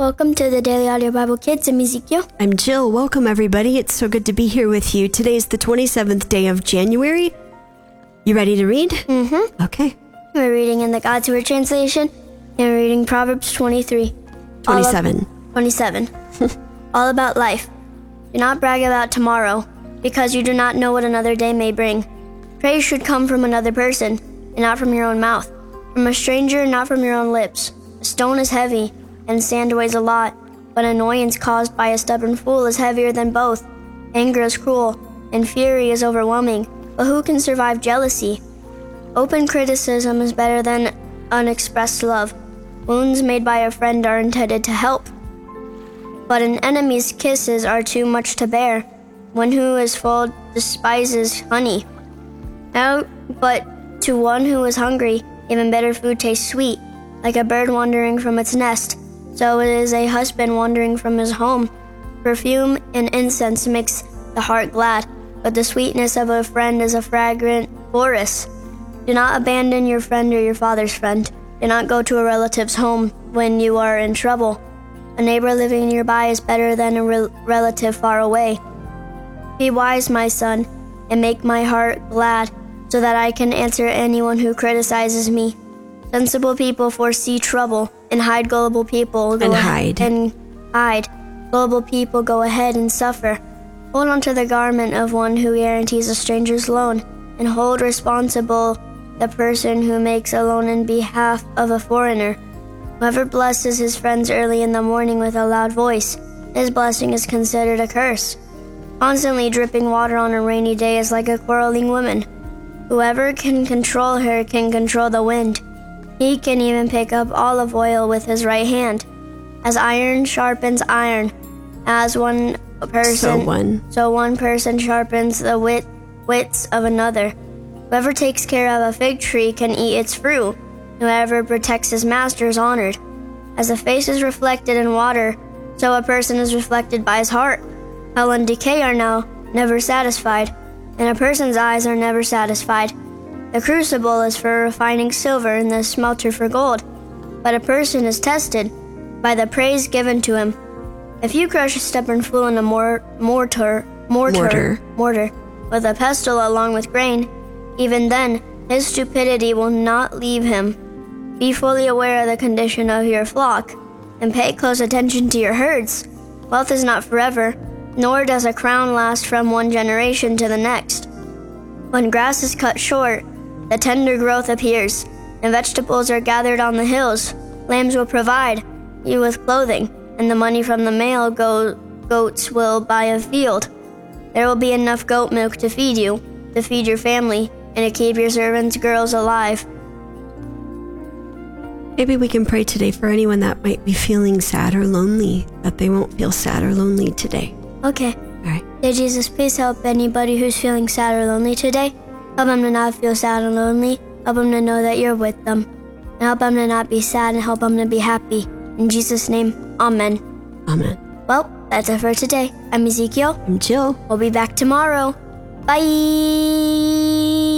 Welcome to the Daily Audio Bible Kids. I'm Ezekiel. I'm Jill. Welcome, everybody. It's so good to be here with you. Today is the 27th day of January. You ready to read? Mm-hmm. Okay. We're reading in the God's Word translation, and we're reading Proverbs 27. All about life. Do not brag about tomorrow, because you do not know what another day may bring. Praise should come from another person, and not from your own mouth. From a stranger, and not from your own lips. A stone is heavy, and sand weighs a lot, but annoyance caused by a stubborn fool is heavier than both. Anger is cruel, and fury is overwhelming, but who can survive jealousy? Open criticism is better than unexpressed love. Wounds made by a friend are intended to help, but an enemy's kisses are too much to bear. One who is full despises honey, but to one who is hungry, even bitter food tastes sweet. Like a bird wandering from its nest, so it is a husband wandering from his home. Perfume and incense makes the heart glad, but the sweetness of a friend is a fragrant forest. Do not abandon your friend or your father's friend. Do not go to a relative's home when you are in trouble. A neighbor living nearby is better than a relative far away. Be wise, my son, and make my heart glad, so that I can answer anyone who criticizes me. Sensible people foresee trouble and hide. Gullible people Gullible people go ahead and suffer. Hold on to the garment of one who guarantees a stranger's loan, and hold responsible the person who makes a loan in behalf of a foreigner. Whoever blesses his friends early in the morning with a loud voice, his blessing is considered a curse. Constantly dripping water on a rainy day is like a quarreling woman. Whoever can control her can control the wind. He can even pick up olive oil with his right hand. As iron sharpens iron, so one person sharpens the wits of another. Whoever takes care of a fig tree can eat its fruit. Whoever protects his master is honored. As a face is reflected in water, so a person is reflected by his heart. Hell and decay are now never satisfied, and a person's eyes are never satisfied. The crucible is for refining silver, and the smelter for gold. But a person is tested by the praise given to him. If you crush a stubborn fool in a mortar with a pestle along with grain, even then his stupidity will not leave him. Be fully aware of the condition of your flock, and pay close attention to your herds. Wealth is not forever, nor does a crown last from one generation to the next. When grass is cut short, the tender growth appears, and vegetables are gathered on the hills. Lambs will provide you with clothing, and the money from the male goats will buy a field. There will be enough goat milk to feed you, to feed your family, and to keep your servants' girls alive. Maybe we can pray today for anyone that might be feeling sad or lonely, that they won't feel sad or lonely today. Okay. All right. Dear Jesus, please help anybody who's feeling sad or lonely today. Help them to not feel sad and lonely. Help them to know that you're with them. And help them to not be sad, and help them to be happy. In Jesus' name, amen. Amen. Well, that's it for today. I'm Ezekiel. I'm Jill. We'll be back tomorrow. Bye.